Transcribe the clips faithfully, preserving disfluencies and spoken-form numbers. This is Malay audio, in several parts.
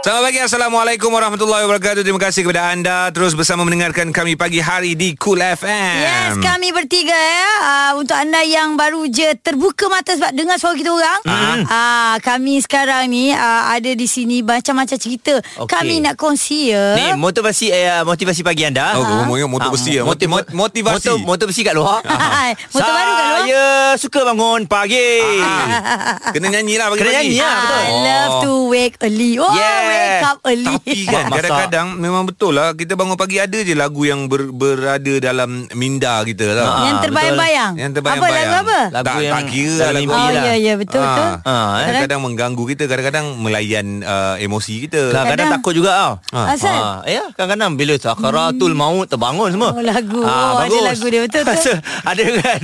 Selamat pagi, Assalamualaikum warahmatullahi wabarakatuh. Terima kasih kepada anda terus bersama mendengarkan kami pagi hari di Cool F M. Yes, kami bertiga ya. Uh, untuk anda yang baru je terbuka mata sebab dengar suara kita orang, mm. uh, kami sekarang ni uh, ada di sini macam-macam cerita. Okay. Kami nak kongsi ya. Ni motivasi uh, motivasi pagi anda. Oh, uh-huh. motivasi uh, motiv- motiv- motivasi. Motiv- motivasi kat luar. Uh-huh. Motor baru kat luar. Saya suka bangun pagi. Uh-huh. Kena nyanyilah pagi-pagi. Kena nyanyilah, betul. I love to wake early. Oh, yeah. Wake up early. Tapi kan kadang-kadang memang betul lah, kita bangun pagi ada je lagu yang ber, berada dalam minda kita lah. Ha, yang terbayang-bayang. Yang terbayang-bayang. Apa lagu apa? Lagu tak, yang tak kira lagu. Oh ya, ya, betul ha. betul. Ha, kadang-kadang mengganggu kita, kadang-kadang melayan uh, emosi kita. Kadang-kadang takut juga tau. Ha. Asal? Ha. Ya, kadang-kadang bila sakaratul hmm. maut terbangun semua. Oh, lagu. Ha, oh, ada lagu dia betul tu. Ada kan?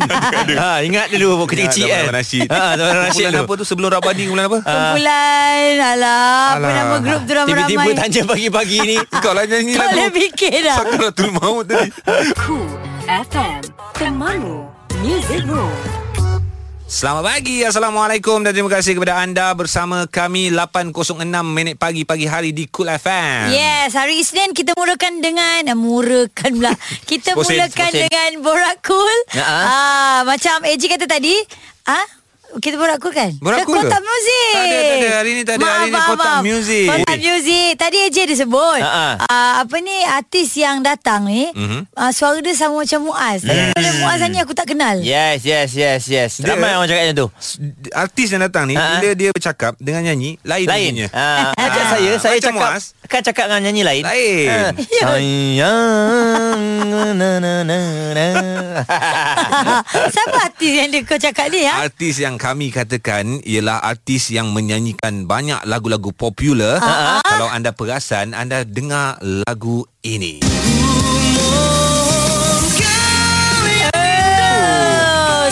Ha, ingat dulu kecil-kecil kan. Ha, bulan apa tu sebelum Rabadi, bulan apa? Bulan alah. Apa Alah. Nama grup tu ramai-ramai. Tiba-tiba tanya pagi-pagi ni kau lah nyanyi lagu. Kau boleh fikir dah Sakaratul Maut tadi. Cool F M, temanmu, music room. Selamat pagi, Assalamualaikum dan terima kasih kepada anda bersama kami lapan kosong enam minit pagi pagi hari di Cool F M. Yes, hari Isnin kita mulakan dengan mulakan pula. Kita sposin, mulakan sposin. dengan borak cool. Uh-huh. Ah, macam A G kata tadi, ah kita borakul kan? Borakul ke? Kotak muzik. Tak ada, tak ada. Hari ni tak ada. Maaf, Hari ni maaf, kotak muzik. Kotak muzik. Tadi A J dia sebut. Uh-huh. Uh, apa ni, artis yang datang ni, uh-huh. uh, suara dia sama macam Muaz. Tapi yes. Muaz ni aku tak kenal. Yes, yes, yes, yes. Dia, ramai orang cakap macam tu. Artis yang datang ni, uh-huh. bila dia bercakap dengan nyanyi, lain bunyinya. Uh, macam uh, saya, saya macam cakap, Muaz. Kan cakap dengan nyanyi lain. Lain. Uh, sayang. na, na, na, na. Siapa artis yang dia kau cakap ni? Ha? Artis yang kami katakan ialah artis yang menyanyikan banyak lagu-lagu popular. Uh-huh. Kalau anda perasan, anda dengar lagu ini. Oh,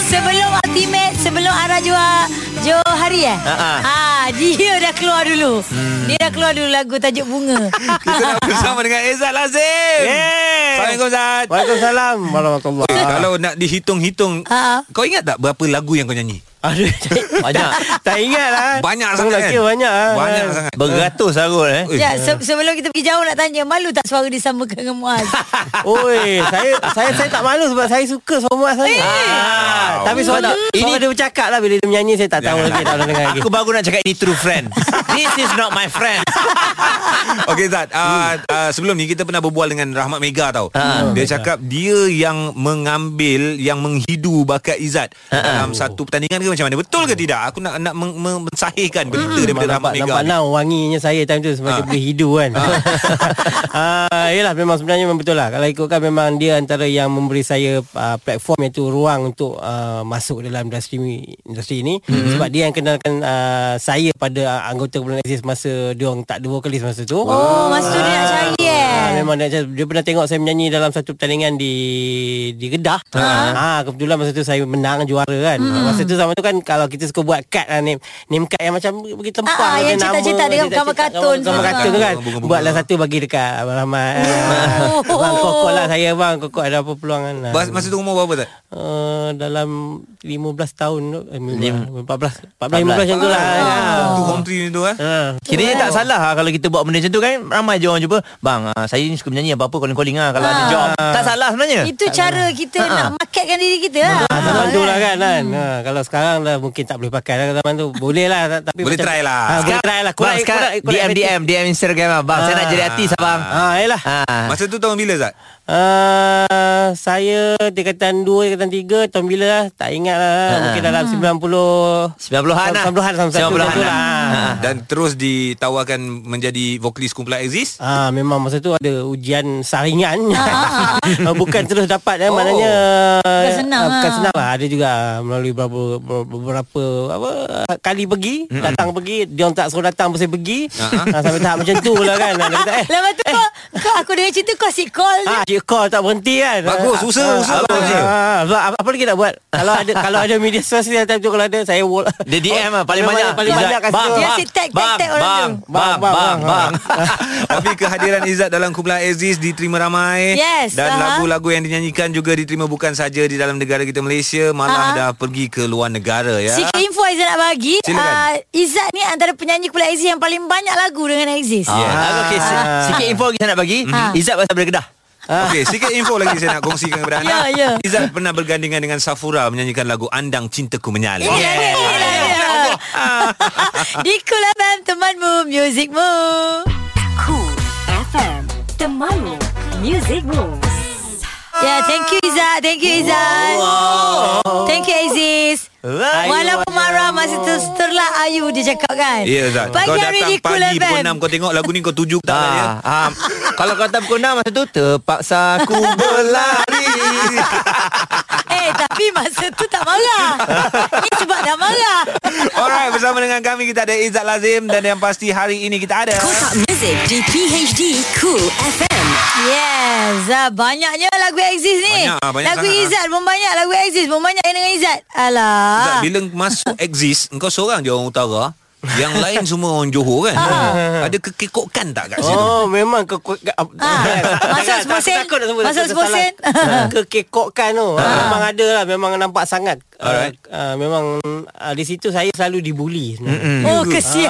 sebelum Ultimate, sebelum Arah Juara Johari eh? Uh-huh. Ha, dia dah keluar dulu. Hmm. Dia dah keluar dulu lagu tajuk Bunga. Kita dah bersama dengan Ezad Lazim. Yeah. Assalamualaikum Zat. Waalaikumsalam warahmatullahi wabarakatuh. Kalau nak dihitung-hitung, ha. Kau ingat tak berapa lagu yang kau nyanyi? Ada banyak. Tak ingat lah. Banyak sangat kan? Banyak lah. Banyak sangat. Beratus harul eh. Sekejap, se- sebelum kita pergi jauh nak tanya, malu tak suara disambungkan dengan Muaz? Oi, saya, saya saya tak malu sebab saya suka suara Muaz saya. Hey. Ah, tapi suara tak, ini dia bercakap lah bila dia menyanyi saya tak tahu lagi. Aku baru nak cakap ini true friend. This is not my friend. Okay Zat, uh, uh, sebelum ni kita pernah berbual dengan Rahmat Mega tau. Uh, dia cakap dia yang mengambil, yang menghidu bakat Izat uh, dalam uh. satu pertandingan ke? Macam mana, betul ke tidak? Aku nak nak mensahihkan berita hmm. daripada Rahmat Mega. Nampak now wanginya saya time tu semasa ha. Boleh hidu kan. Ha. uh, yelah memang sebenarnya memang betul lah. Kalau ikutkan memang dia antara yang memberi saya uh, platform iaitu ruang untuk uh, masuk dalam industri industri ini hmm. sebab dia yang kenalkan uh, saya pada anggota Bulan Exist masa dia orang tak ada vokalis masa tu. Oh, masa tu dia nak cari eh. Uh, memang dia, dia pernah tengok saya menyanyi dalam satu pertandingan di di Kedah. Ha, ha. ha kebetulan masa tu saya menang juara kan. Hmm. Masa tu sama tu kan kalau kita suka buat kad lah, name, name card yang macam pergi tempang ah, yang cetak-cetak dengan gambar kartun gambar kartun tu kan bunga-bunga. Buatlah satu bagi dekat Abang Rahmat. Oh. Bang kokok lah saya bang kokok ada apa peluang kan. Mas, masa tu umur berapa tak? Uh, dalam lima belas tahun eh, empat belas empat belas macam tu lah. Tu country ni tu eh. Kiranya tak salah kalau kita buat benda macam tu kan ramai je orang jumpa bang saya ni suka menyanyi apa-apa calling-calling lah kalau ada job. Tak salah sebenarnya. Itu cara kita nak marketkan diri kita lah. Zaman tu lah kan. Kalau sekarang lah mungkin tak boleh pakai lah zaman tu. Boleh lah tapi boleh try lah. Ha, boleh try lah. Kurang, bang, kurang, kurang, kurang D M D M D M Instagram abang. Ah. Saya nak jadi artis abang. Ha yalah. Ah. Masa tu tahun bila Zat? Uh, saya dekatan dua, dekatan tiga tahun bila lah tak ingat lah ha. Mungkin dalam sembilan puluh sembilan puluhan lah. Dan terus ditawarkan menjadi vokalis kumpulan Exist. Ah, memang masa tu ada ujian saringan. Ah. Bukan terus dapat eh, oh. Maknanya bukan senang, bukan senang lah. lah Ada juga melalui beberapa, beberapa apa, kali pergi mm-hmm. datang pergi dia orang tak suruh datang pun saya pergi uh-huh. sampai tahap macam tu lah kan. Lepas tu eh. kau, aku dengar cerita kau asyik call je. Kau tak berhenti kan. Bagus. Usaha usaha apa, apa, apa, apa lagi nak buat. Kalau ada kalau ada media sosial time tu kalau ada saya dia D M lah. Paling banyak Paling banyak Dia asyik tag tag orang tu. Bang bang bang bang. Tapi kehadiran Izzat dalam kumpulan Exist diterima ramai. Yes. Dan uh-huh. lagu-lagu yang dinyanyikan juga diterima bukan saja di dalam negara kita Malaysia, malah uh-huh. dah pergi ke luar negara ya. Sikit info Izat nak bagi. uh, Izat ni antara penyanyi kepala Exist yang paling banyak lagu dengan Exist. Ya yeah. ah. okay, si- Sikit info Izat nak bagi. uh-huh. Izat pasal daripada Kedah. Okey, sikit info lagi saya nak kongsikan kepada anda. Yeah, yeah. Izat pernah bergandingan dengan Safura menyanyikan lagu Andang Cintaku Menyala. Yeah. Yeah. Yeah. Yeah. Yeah. Di Cool F M, temanmu, muzikmu. Cool F M, temanmu, muzikmu. Yeah, thank you Izat, thank you Izat. Wow. Thank you Aziz. Walaupun marah masih terserlah ayu dia cakap kan. Ya yeah, Zat. Kau datang pagi pukul enam, kau tengok lagu ni kau tuju tak lah ya. Ah, kalau kau datang pukul enam masa tu terpaksa aku berlari. Eh tapi masa tu tak marah. Ini sebab dah marah. Alright, bersama dengan kami kita ada Ezad Lazim. Dan yang pasti hari ini kita ada Kotak Music di P H D Cool F M. Yes, banyaknya lagu Exist ni. Banyak, banyak lagu sangat, Izat pun banyak, lagu Exist pun banyak dengan Izat. Alah Zat, bila masuk Exist, engkau seorang je orang utara, yang lain semua orang Johor kan. Ha. Ada kekekokan tak kat situ? Oh, memang kekekokan. Ha. Masuk sepuluh sen. Masuk sepuluh sen. Kekekokan tu. Ha. Memang ada lah. Memang nampak sangat. Uh, uh, memang uh, di situ saya selalu dibuli. Mm-hmm. Oh, kesian.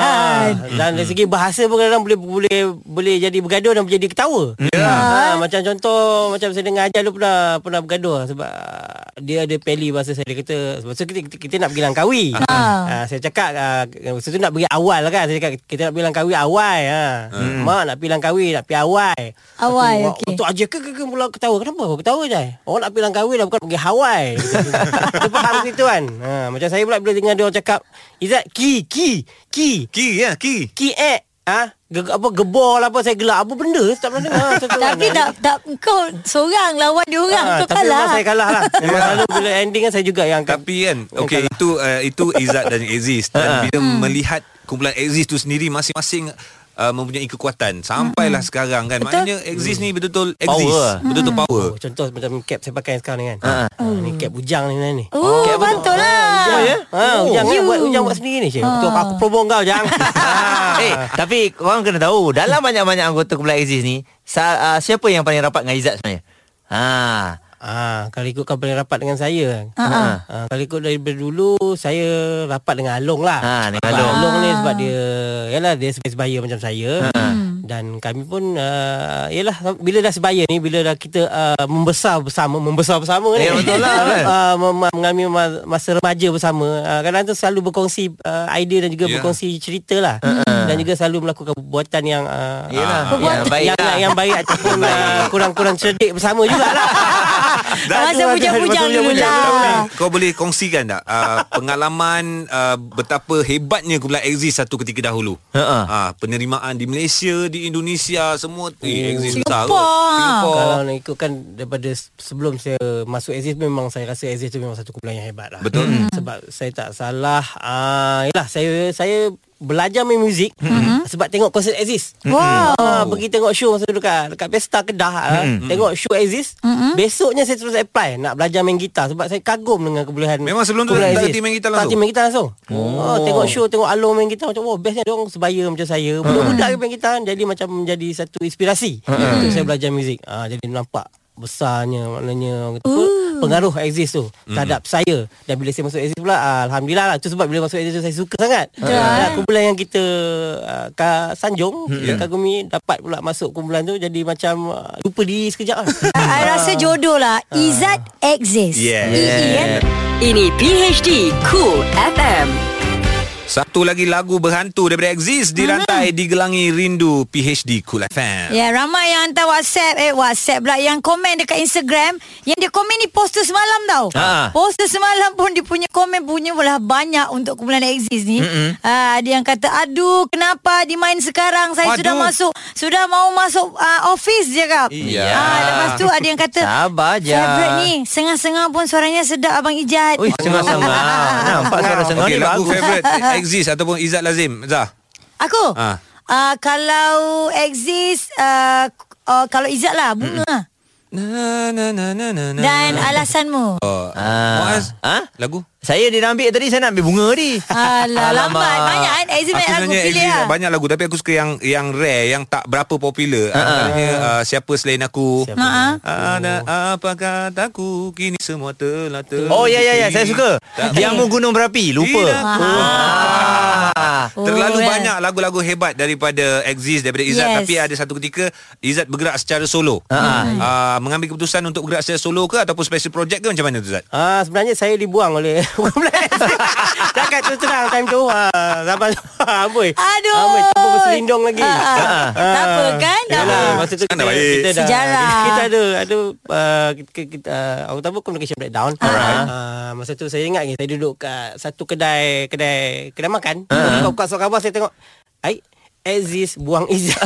Ha. Dan dari segi bahasa pun kadang boleh boleh boleh jadi bergaduh dan jadi ketawa. Yeah. Ha. Ha. Macam contoh, macam saya dengar Ajar dulu pernah pernah bergaduh sebab uh, dia ada peli bahasa saya. Dia kata, sebab so, kita, kita, kita nak pergi Langkawi. Ha. Ha. Saya cakap uh, sebab nak pergi awal kan. Saya cakap kita nak pergi Langkawi awal. Ha. Hmm. Mak nak pergi Langkawi, nak pergi awal. Awal, okey. Untuk aja ke ke mula ketawa. Kenapa kau ketawa je? Orang nak pergi Langkawi dah bukan pergi Hawaii. Dia faham gitu kan. Ha, macam saya pula bila dengar dia orang cakap, Izzat, ki, ki, ki. Ki, ya, ki. Ki, eh. Ha? Ge- apa gebor lah apa saya gelak apa benda tak pernah dengar. Tapi tak tak kau seorang lawan dia orang ha, kau tapi kalah. Tapi saya kalah lah. Memang selalu bila ending kan saya juga yang tapi kan. Okey itu uh, itu Izzat dan Exist dan ha. bila hmm. melihat kumpulan Exist tu sendiri masing-masing Uh, mempunyai kekuatan sampailah hmm. sekarang kan. Betul? Maknanya Exist hmm. ni betul-betul Exist power. Betul-betul hmm. power. Oh, contoh macam cap saya pakai sekarang ni kan. Ha. Oh. Ni cap bujang ni ni. Oh, cap betul lah. Bujang ya. Ha, oh. Bujang kan buat bujang buat sendiri ni. Cik. Betul ha. aku promo kau jang. ha. Eh, tapi korang kena tahu dalam banyak-banyak anggota kumpulan Exist ni sa- uh, siapa yang paling rapat dengan Izzat sebenarnya? Ha. Ah, kalau ikut kau boleh rapat dengan saya. Ha. Ah, kalau ikut dari dulu saya rapat dengan Along lah. Ha, dengan Along. Along ni sebab dia yalah dia sebaya macam saya. Ha. Dan kami pun uh, yalah bila dah sebaya ni bila dah kita uh, membesar bersama, membesar bersama ni. Ya betul lah kan. Uh, mengalami masa remaja bersama. Uh, kadang-kadang selalu berkongsi uh, idea dan juga yeah. berkongsi cerita lah. Ha. Dan juga selalu melakukan perbuatan yang uh, yalah, yang baik yang, lah. yang baik ataupun uh, kurang-kurang cerdik bersama jugalah. Masa bujang-bujang dulu lah. Kau boleh kongsikan tak uh, pengalaman uh, betapa hebatnya kumpulan Exist satu ketika dahulu? uh-uh. uh, Penerimaan di Malaysia, di Indonesia, semua eh, Exist besar. Kalau nak ikutkan daripada sebelum saya masuk Exist, memang saya rasa Exist tu memang satu kumpulan yang hebat lah. Betul. hmm. Sebab saya tak salah uh, yelah saya Saya belajar main muzik mm-hmm. sebab tengok konsert Exist. Wow. Ha, pergi tengok show masa tu dekat dekat Pesta Kedah. Mm-hmm. Ha, tengok show Exist. Mm-hmm. Besoknya saya terus apply nak belajar main gitar sebab saya kagum dengan kebolehan. Memang sebelum tu tak hati main gitar langsung. Tak main gitar langsung. Oh. Ha, tengok show, tengok Along main gitar macam wow, bestnya dia orang sebaya macam saya. Budak-budak mm. main gitar jadi macam menjadi satu inspirasi mm. untuk saya belajar muzik. Ha, jadi nampak besarnya maknanya uh. pengaruh Exist tu mm. terhadap saya. Dan bila saya masuk Exist pula, alhamdulillah lah, tu sebab bila masuk Exist tu saya suka sangat. Dan kumpulan yang kita uh, ka, sanjung yeah. kita kagumi dapat pula masuk kumpulan tu, jadi macam uh, lupa diri sekejap lah. I rasa jodoh lah Izzat uh. Exist yeah. Yeah. Yeah. Ini P H D Cool F M. Satu lagi lagu berhantu daripada Exist dirantai mm-hmm. digelangi rindu P H D Cool F M. Ya, yeah, ramai yang hantar WhatsApp, eh WhatsApp pula yang komen dekat Instagram. Yang dia komen ni poster semalam tau. Ha. Poster semalam pun dia punya komen punya lah banyak untuk kumpulan Exist ni. Mm-hmm. Uh, ada yang kata, aduh kenapa dimain sekarang? Saya aduh. sudah masuk, sudah mau masuk uh, office je kak. Ya. Yeah. Uh, lepas tu ada yang kata, sabar je. Favorite ni, sengah-sengah pun suaranya sedap Abang Ijat. Ui, sengah-sengah. Nampak suara sengah okay, ni bagus. Favorite Exist ataupun Izzat Lazim, Zah? Aku? Ha. Uh, kalau Exist, uh, uh, kalau Izzat lah, bunga mm. na, na, na, na, na, na. Dan alasanmu. Oh, uh, Muaz, ha? Lagu? Saya dia dah ambil tadi, saya nak ambil bunga tadi. Alah, lambat. Banyak kan Azim main lagu pilih lah. Banyak lagu, tapi aku suka yang yang rare, yang tak berapa popular. Uh-huh. Antaranya uh, Siapa Selain Aku. Siapa uh-huh. Ada apa kataku, kini semua telah terbukti. Oh ya ya ya, saya suka. Diamu Gunung Berapi. Lupa. Oh, terlalu yeah. banyak lagu-lagu hebat daripada Exist, daripada Izzat. Yes. Tapi ada satu ketika Izzat bergerak secara solo. uh-huh. uh, Mengambil keputusan untuk bergerak secara solo ke, ataupun special project ke, macam mana tu Izzat? Uh, sebenarnya saya dibuang oleh cakap tu terang time tu. Zaman amboi Aduh amboi tanpa berselindung lagi. uh-huh. uh, Tak apa kan. Yalah, masa tu kita, kita dah sejarah. Kita ada Ada uh, kita, kita, uh, Aku tak apa communication breakdown. uh-huh. uh, Masa tu saya ingat ni, saya duduk kat satu kedai Kedai Kedai makan. uh-huh. Buka surat khabar, saya tengok Aik Aziz buang Izzat.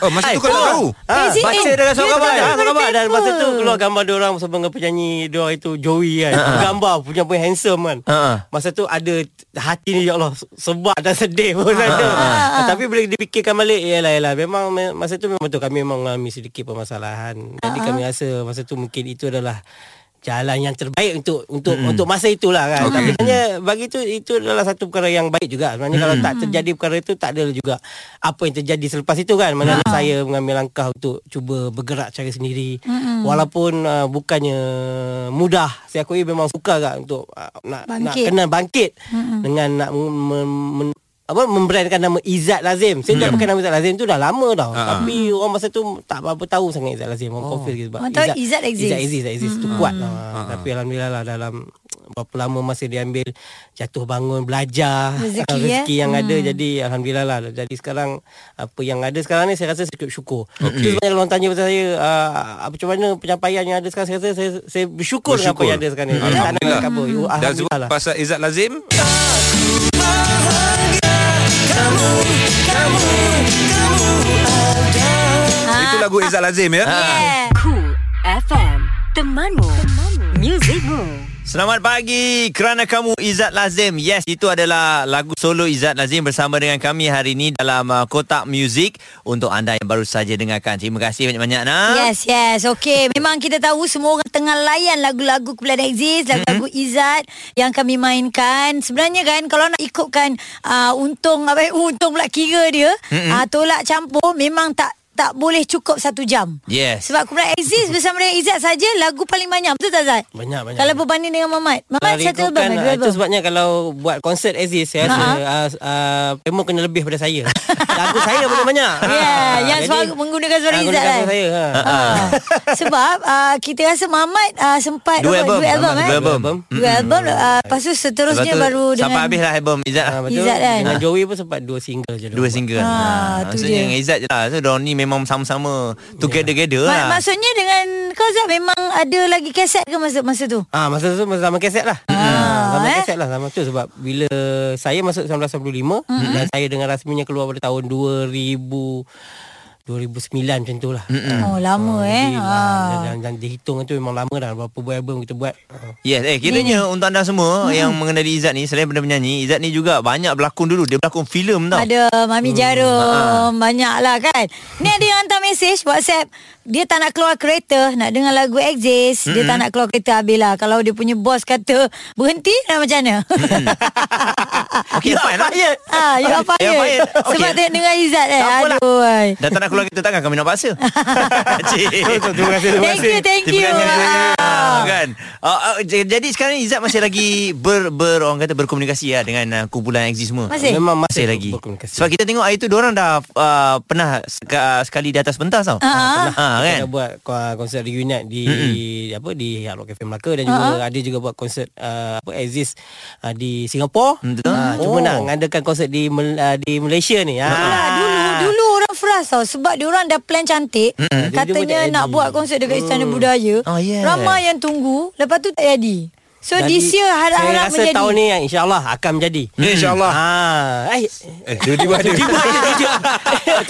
Oh, masa tu kau tak tahu. Ha, baca dalam surat khabar. Ha, surat khabar. Dan masa tu keluar gambar dia orang sebelum penyanyi dia orang itu Joey kan. Uh-huh. Gambar punya pun handsome kan. Uh-huh. Masa tu ada hati ni, ya Allah, sebab dan sedih pun uh-huh. ada. Uh-huh. Tapi bila dipikirkan balik, yalah yalah memang masa tu memang tu kami memang mengalami sedikit permasalahan. Jadi uh-huh. kami rasa masa tu mungkin itu adalah jalan yang terbaik untuk untuk mm. untuk masa itulah kan. Okay. Tapi hanya bagi tu itu adalah satu perkara yang baik juga. Sebenarnya mm. kalau tak terjadi perkara itu, tak ada juga apa yang terjadi selepas itu kan. Mana ha. saya mengambil langkah untuk cuba bergerak cara sendiri. Mm. Walaupun uh, bukannya mudah. Saya akui memang suka kan untuk uh, nak bangkit. nak kenal bangkit mm. dengan nak men- men- apa membrandkan nama Ezad Lazim. Saya hmm. dah pakai nama Ezad Lazim tu dah lama tau. Ha. Tapi orang masa tu tak apa tahu sangat Ezad Lazim. Orang oh. confused sebab Ezad Ezad exist. Ezad exist, exist hmm. tu kuat lah. Ha. Tapi alhamdulillah lah, dalam berapa lama masa diambil, jatuh bangun, belajar rezeki, uh, rezeki ya? yang hmm. ada. Jadi alhamdulillah lah. Jadi sekarang apa yang ada sekarang ni, saya rasa cukup syukur. Okay. Jadi banyak orang tanya pasal saya uh, apa macam mana pencapaian yang ada sekarang. Saya rasa saya, saya bersyukur, bersyukur dengan apa yang ada sekarang ni. Hmm. Alhamdulillah. Alhamdulillah. Dan sebab pasal Ezad Lazim, kamu, kamu, kamu ada. Itu lagu Ezad Lazim ya. Yeah. Cool F M, temanmu, temanmu, muzikmu. Selamat pagi, kerana kamu Ezad Lazim. Yes, itu adalah lagu solo Ezad Lazim bersama dengan kami hari ini dalam uh, Kotak Music untuk anda yang baru saja dengarkan. Terima kasih banyak-banyak nak. Yes, yes. Okey, memang kita tahu semua orang tengah layan lagu-lagu kumpulan Exist, lagu-lagu mm-hmm. Izzat yang kami mainkan. Sebenarnya kan kalau nak ikutkan uh, untung apa uh, untung pula kira dia, mm-hmm. uh, tolak campur memang tak tak boleh cukup satu jam. Yes. Sebab kumpulan Exist bersama dengan Izzat saja lagu paling banyak. Betul tak Zat? Banyak banyak. Kalau berbanding dengan Mamat. Mamat satu album. Itu sebabnya kalau buat konsert Exist saya rasa uh, uh, demo kena lebih daripada saya. Lagu saya banyak banyak. Ya, yeah, yang suara, menggunakan suara Izzat. Menggunakan suara saya. Ha. Ha. Ha. Sebab uh, kita rasa Mamat uh, sempat dua album. Dua album. Dua album. Dua album. Lepas tu seterusnya baru dengan sampai habislah album Izzat. Izzat kan. Dengan Joey pun sempat dua single je. Dua single. Maksudnya dengan Izzat je lah. So Donnie memang memang sama-sama together-together yeah. lah. Maksudnya dengan kau Zah memang ada lagi kaset ke masa masa tu? Ah, masa tu masa lama kaset lah. Ah, ah, lama eh? kaset lah sama tu sebab bila saya masuk seribu sembilan ratus sembilan puluh lima mm-hmm. dan saya dengan rasminya keluar pada tahun dua ribu sembilan macam tu lah. Mm-hmm. Oh lama ah, eh. Jadi, ah. dan, dan dihitung tu memang lama dah. Berapa buah album kita buat. Yes. Eh kiranya mm. untuk anda semua mm. yang mengenali Izzat ni, selain benda penyanyi, Izzat ni juga banyak berlakon dulu. Dia berlakon filem tau. Ada Mami Jarum. Mm. Banyak lah kan. Ni ada yang hantar mesej WhatsApp. Dia tak nak keluar kereta, nak dengar lagu Exist. Mm-hmm. Dia tak nak keluar kereta, habis lah. Kalau dia punya bos kata berhenti, nak macam mana? Mm. Okay, you're fine. Ah, you're fine. Sebab dia dengar Izzat eh. Aduh. Dah tak nak keluar kita tangan, kami nak paksa. Terima kasih. Thank you, thank you. Kan. Uh, uh, jadi sekarang Izzat masih lagi ber, ber orang kata berkomunikasi ya dengan uh, kumpulan Exist semua. Masih? Memang masih, masih lagi. Sebab kita tengok hari tu diorang dah uh, pernah seka, sekali di atas pentas tau. Uh-huh. Ha kan. Kita buat konsert reunite di mm-hmm. apa di Rock Cafe Melaka dan juga uh-huh. ada juga buat konsert uh, apa Exist uh, di Singapura. Betul. Uh, oh. Cuma nak mengadakan konsert di uh, di Malaysia ni. Ha. Ah. Dulu dulu orang frust tau. Sebab diorang dah plan cantik. Mm-hmm. Katanya nak jadi buat konsert dekat Istana mm. Budaya. Oh, yeah. Ramai yang tunggu. Lepas tu tak jadi. So this year harap-harap menjadi. Saya rasa tahun ni yang insyaAllah akan menjadi. Hmm. InsyaAllah. Ha. Eh, tiba-tiba ada.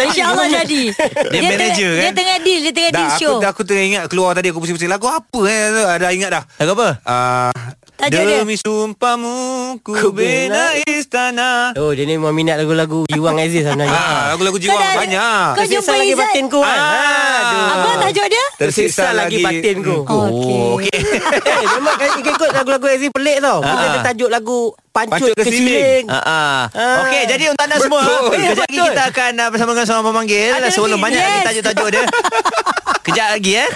InsyaAllah jadi. Dia manager kan. Dia tengah deal. Dia tengah deal show. Aku tengah ingat keluar tadi. Aku pusing-pusing lagu apa eh. Dah ingat dah. Lagu apa? Uh, Tajuk dia. Demi sumpamu ku bina istana. Oh, dia ni memang minat lagu-lagu Jiwang Aziz sebenarnya. Ha, lagu-lagu Jiwang banyak. Kau jumpa lagi batinku kan. Apa tajuk dia? Tersiksa lagi batinku. Oh, okey. Memang kan ikut lagu-lagu Aziz pelik tau. Bukan tajuk lagu Pancut ke siling. Ha. Okey, jadi untuk anda semua, kejap lagi kita akan bersama dengan seorang pemanggil. Sebelum banyak lagi tajuk-tajuk dia. Kejap lagi eh.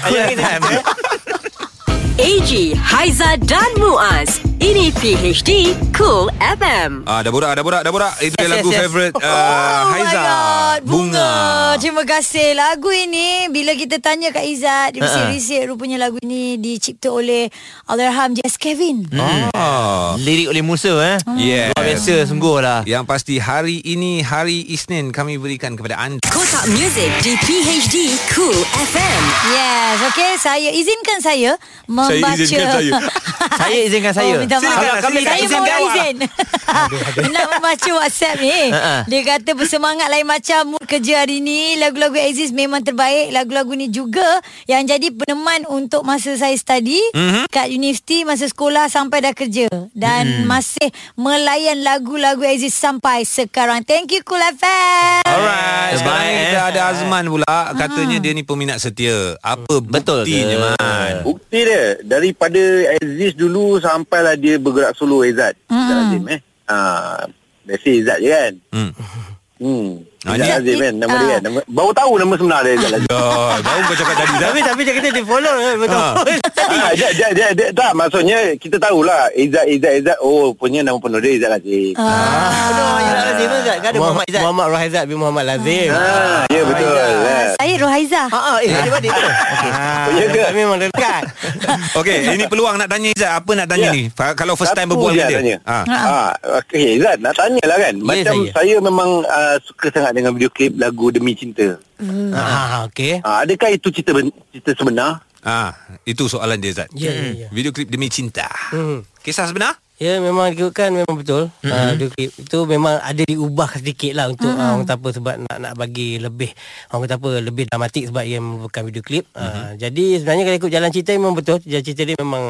A G, Haiza dan Muaz. Ini P H D Cool F M. Ah, dah borak, dah borak, dah borak. Itu yes, lagu yes, yes. favorite uh, oh Haiza. Bunga. Bunga. Terima kasih. Lagu ini bila kita tanya Kak Izzat, dia risik-risik rupanya lagu ini dicipta oleh Al-Azhar Jess Kevin. Hmm. Oh. Lirik oleh Musa eh. Hmm. Yes. Luar biasa sungguh lah. Yang pasti hari ini hari Isnin kami berikan kepada anda Kotak Music di P H D Cool F M. Yes, okey. Saya izinkan saya membaca. Saya izinkan saya. Saya izinkan saya. Oh, minta maaf. Silakan, kami saya izin bawa izin. Aduh, aduh. Nak membaca WhatsApp ni. Uh-huh. Dia kata bersemangat lain macam mood kerja hari ni. Lagu-lagu Exist memang terbaik. Lagu-lagu ni juga yang jadi peneman untuk masa saya study uh-huh. kat universiti, masa sekolah sampai dah kerja. Dan uh-huh. masih melayan lagu-lagu Exist sampai sekarang. Thank you Cool F M. Alright. Sekarang ni kita ada Azman pula. Uh-huh. Katanya dia ni peminat setia. Apa buktinya Man? Bukti dia daripada Exist dulu sampailah dia bergerak solo Ezad mm. Lazim eh. Ah, biasa Ezad je kan. Hmm. Hmm. Ezad Lazim kan nama uh. dia kan. Nama, baru tahu nama sebenar dia Ezad Lazim. Oh, baru kau cakap tadi tapi tapi dia kata dia follow kan. Betul. Ah, dia dia dia tak maksudnya kita tahulah Ezad Ezad Ezad oh punya nama penuh dia Ezad Lazim. Ah, betul Ezad Lazim Ezad. Kan ada Muhammad Ezad. Muhammad Rohaizat bin Muhammad Lazim. Ah, ya betul. Saya Rohaizah. Ha ah, eh adik-adik tu. Okey. Kami memang dekat. Okey, ini peluang nak tanya Izzat. Apa nak tanya yeah. ni? Fa- kalau first time berbual dengan dia. Ha. Ha, okey Izzat nak tanyalah kan. Yes, macam saya, saya memang uh, suka sangat dengan video klip lagu Demi Cinta. Hmm. Ha okey. Ha, adakah itu cerita ben- cerita sebenar? Ha, itu soalan dia Izzat. Yeah, yeah, yeah. Video klip Demi Cinta. Hmm. Kisah sebenar? Ya, yeah, memang ikutkan memang betul. Mm-hmm. Uh, video klip itu memang ada diubah sedikit lah untuk mm-hmm. uh, orang apa sebab nak nak bagi lebih orang apa lebih dramatik sebab ia merupakan video klip. Uh, mm-hmm. Jadi sebenarnya kalau ikut jalan cerita memang betul. Jalan cerita dia memang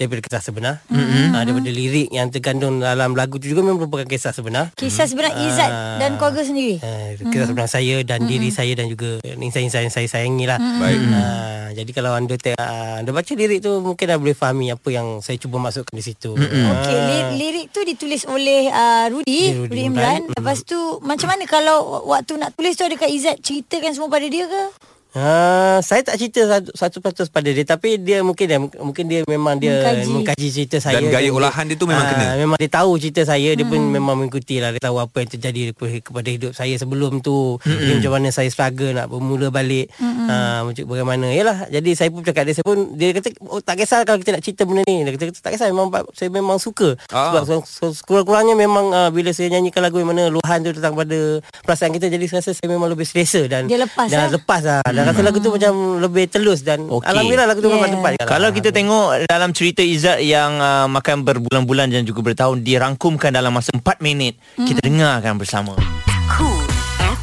daripada kisah sebenar. Mm-hmm. Uh, daripada lirik yang terkandung dalam lagu itu juga memang merupakan kisah sebenar. Kisah sebenar uh, Izzat dan keluarga sendiri. Uh, kisah mm-hmm. sebenar saya dan mm-hmm. diri saya dan juga insan-insan yang saya sayangi lah. Baik. Mm-hmm. Uh, jadi kalau anda te- uh, anda baca lirik tu mungkin anda boleh fahami apa yang saya cuba masukkan di situ. Mm-hmm. Uh, Okay, lir- lirik tu ditulis oleh uh, Rudy, Rudy Rudy Imran. Lepas tu macam mana kalau waktu nak tulis tu adakah Izzat ceritakan semua pada dia ke? Uh, saya tak cerita satu peratus pada dia tapi dia mungkin dia mungkin dia memang dia mengkaji, mengkaji cerita saya dan gaya olahan dia tu memang uh, kena memang dia tahu cerita saya dia hmm. pun memang mengikuti lah dia tahu apa yang terjadi kepada hidup saya sebelum tu hmm. dia macam mana saya struggle nak bermula balik hmm. uh, macam bagaimana yalah jadi saya pun cakap dia saya pun dia kata oh, tak kisah kalau kita nak cerita benda ni dia kata tak kisah memang saya memang suka ah. sebab sekurang-kurangnya memang uh, bila saya nyanyikan lagu yang mana luahan tu tentang pada perasaan kita jadi rasa saya memang lebih selesa dan dia lepas dan lah. lepas lah hmm. Rasa lagu tu macam lebih telus dan okay. Alhamdulillah lagu tu yeah. memang tempat. Kalau kita tengok dalam cerita Izzat yang uh, makan berbulan-bulan dan juga bertahun dirangkumkan dalam masa empat minit. Mm. Kita dengarkan bersama. Cool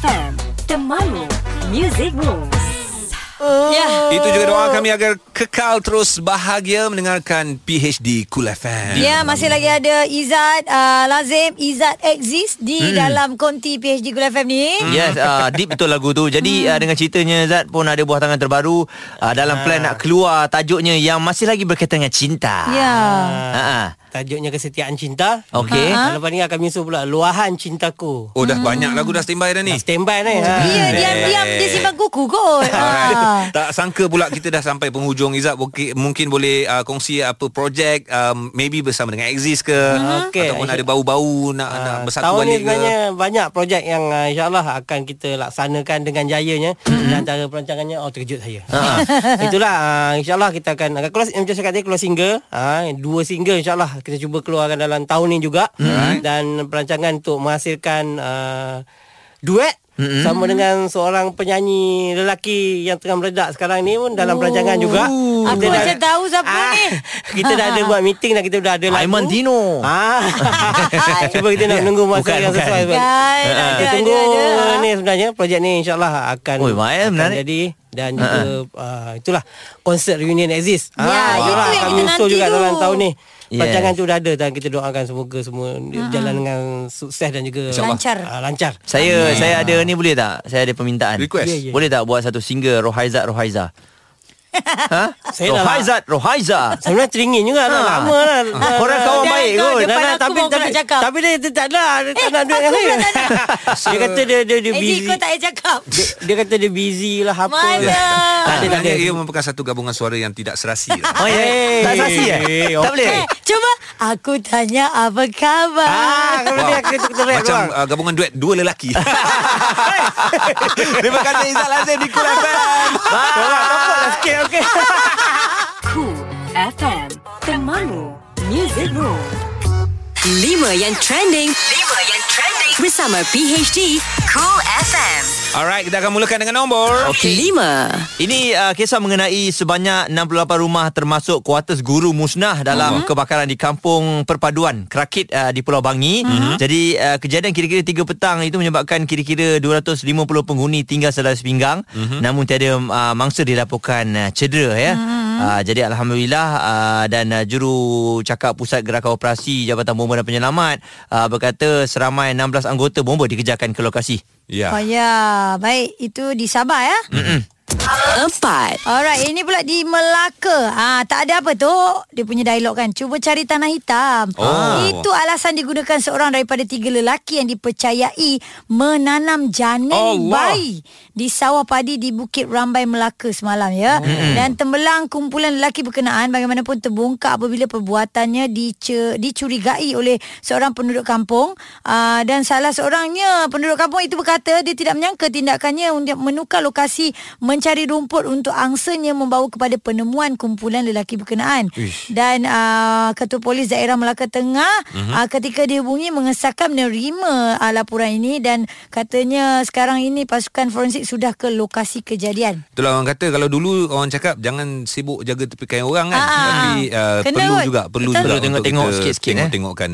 F M, temanmu, music moves. Oh. Yeah. Itu juga doa kami agar kekal terus bahagia mendengarkan P H D Cool F M. Ya, yeah, masih lagi ada Izzat uh, Lazim, Izzat Exist di mm. dalam konti P H D Cool F M ni. Yes, uh, deep betul lagu tu. Jadi mm. uh, dengan ceritanya Izzat pun ada buah tangan terbaru uh, dalam plan nak keluar tajuknya yang masih lagi berkaitan dengan cinta. Ya. Yeah. Uh-huh. Tajuknya Kesetiaan Cinta. Okey. Ha, lepas ni akan menyusul pula Luahan Cintaku. Oh dah hmm. banyak lagu dah standby dah ni. Dah standby dah. Ya, diam-diam dia simpan kuku kot. Ha. Tak sangka pula kita dah sampai penghujung Izzat. Mungkin boleh uh, kongsi apa projek um, maybe bersama dengan Exist ke okay. ataupun ada bau-bau nak, ha, nak bersatu balik ke. Tahun ni banyak projek yang uh, insya-Allah akan kita laksanakan dengan jayanya. Mm-hmm. Dan antara perancangannya oh terkejut saya. Ha. Itulah uh, insya-Allah kita akan akan keluar macam saya kata keluar single. Uh, dua single insya-Allah kita cuba keluarkan dalam tahun ni juga mm-hmm. dan perancangan untuk menghasilkan uh, duet mm-hmm. sama dengan seorang penyanyi lelaki yang tengah meledak sekarang ni pun dalam oh. perancangan juga. Aku kita macam dah, tahu siapa ah, ni. Kita dah ada buat meeting dan kita dah ada lagu. Aiman Dino. Ah. Cuba kita nak menunggu masa bukan, yang bukan. sesuai. Bukan. Kan, uh, ada, kita ada, tunggu ada, ada. ni sebenarnya projek ni insya-Allah akan, oh, akan jadi dan juga uh-huh. uh, itulah konsert reunion Exist. Ya, yeah, ah, wow. Kami kita usul juga tu. Dalam tahun ni. Yes. Pancangan tu dah ada dan kita doakan semoga semua uh-huh. jalan dengan sukses dan juga lancar. Uh, lancar. Saya Amin. Saya ada ni boleh tak? Saya ada permintaan. Request. Yeah, yeah. Boleh tak buat satu single Rohaizat Rohaiza? Ha? Rohaizat Rohaiza. Sebenarnya teringin juga dah lama dah. Korang kawan baik kot. Tapi tapi tapi dia tak ada tak nak duit saya. Dia kata dia dia busy. Kau tak payah cakap. Dia kata dia busy lah apa. Mana? Dia merupakan satu gabungan suara yang tidak serasi. Oh ya. Tak serasi eh? Tak boleh. Cuba aku tanya apa khabar. Ah, kalau dia ketuk-ketuk macam gabungan duet dua lelaki. Terima kasih Ezad Lazim di Cool F M. Tolak topaklah sikit. Okay. Cool F M Temanmu Music Room. Lima yang trending Lima yang trending bersama P H D Cool F M. Alright, kita akan mulakan dengan nombor okay. Lima. Ini uh, kisah mengenai sebanyak enam puluh lapan rumah termasuk kuartus guru musnah dalam uh-huh. kebakaran di Kampung Perpaduan Kerakit uh, di Pulau Bangi. uh-huh. Jadi uh, kejadian kira-kira tiga petang itu menyebabkan kira-kira dua ratus lima puluh penghuni tinggal selaras pinggang. uh-huh. Namun tiada uh, mangsa dilaporkan uh, cedera ya. uh-huh. Uh, jadi Alhamdulillah uh, dan uh, juru cakap Pusat Gerakan Operasi Jabatan Bomba dan Penyelamat uh, berkata seramai enam belas anggota bomba dikejarkan ke lokasi. Ya. Yeah. Oh ya, yeah. Baik, itu di Sabah ya. Mm-mm. Empat. Alright, ini pula di Melaka. Ah, tak ada apa tu. Dia punya dialog kan, cuba cari tanah hitam. Oh. Itu alasan digunakan seorang daripada tiga lelaki yang dipercayai menanam janin oh, bayi di sawah padi di Bukit Rambai, Melaka semalam ya. Mm-hmm. Dan tembelang kumpulan lelaki berkenaan bagaimanapun terbongkar apabila perbuatannya dice- dicurigai oleh seorang penduduk kampung. Ah, dan salah seorangnya penduduk kampung itu berkata dia tidak menyangka tindakannya untuk menukar lokasi mencari rumput untuk angsanya membawa kepada penemuan kumpulan lelaki berkenaan. Uish. Dan uh, Ketua Polis Daerah Melaka Tengah uh-huh. uh, ketika dihubungi mengesahkan menerima uh, laporan ini dan katanya sekarang ini pasukan forensik sudah ke lokasi kejadian. Itulah orang kata kalau dulu orang cakap jangan sibuk jaga tepi kain orang kan. Aa, tapi uh, perlu kot. juga perlu Betul. juga tengok-tengok sikit-sikit tengok-tengokkan.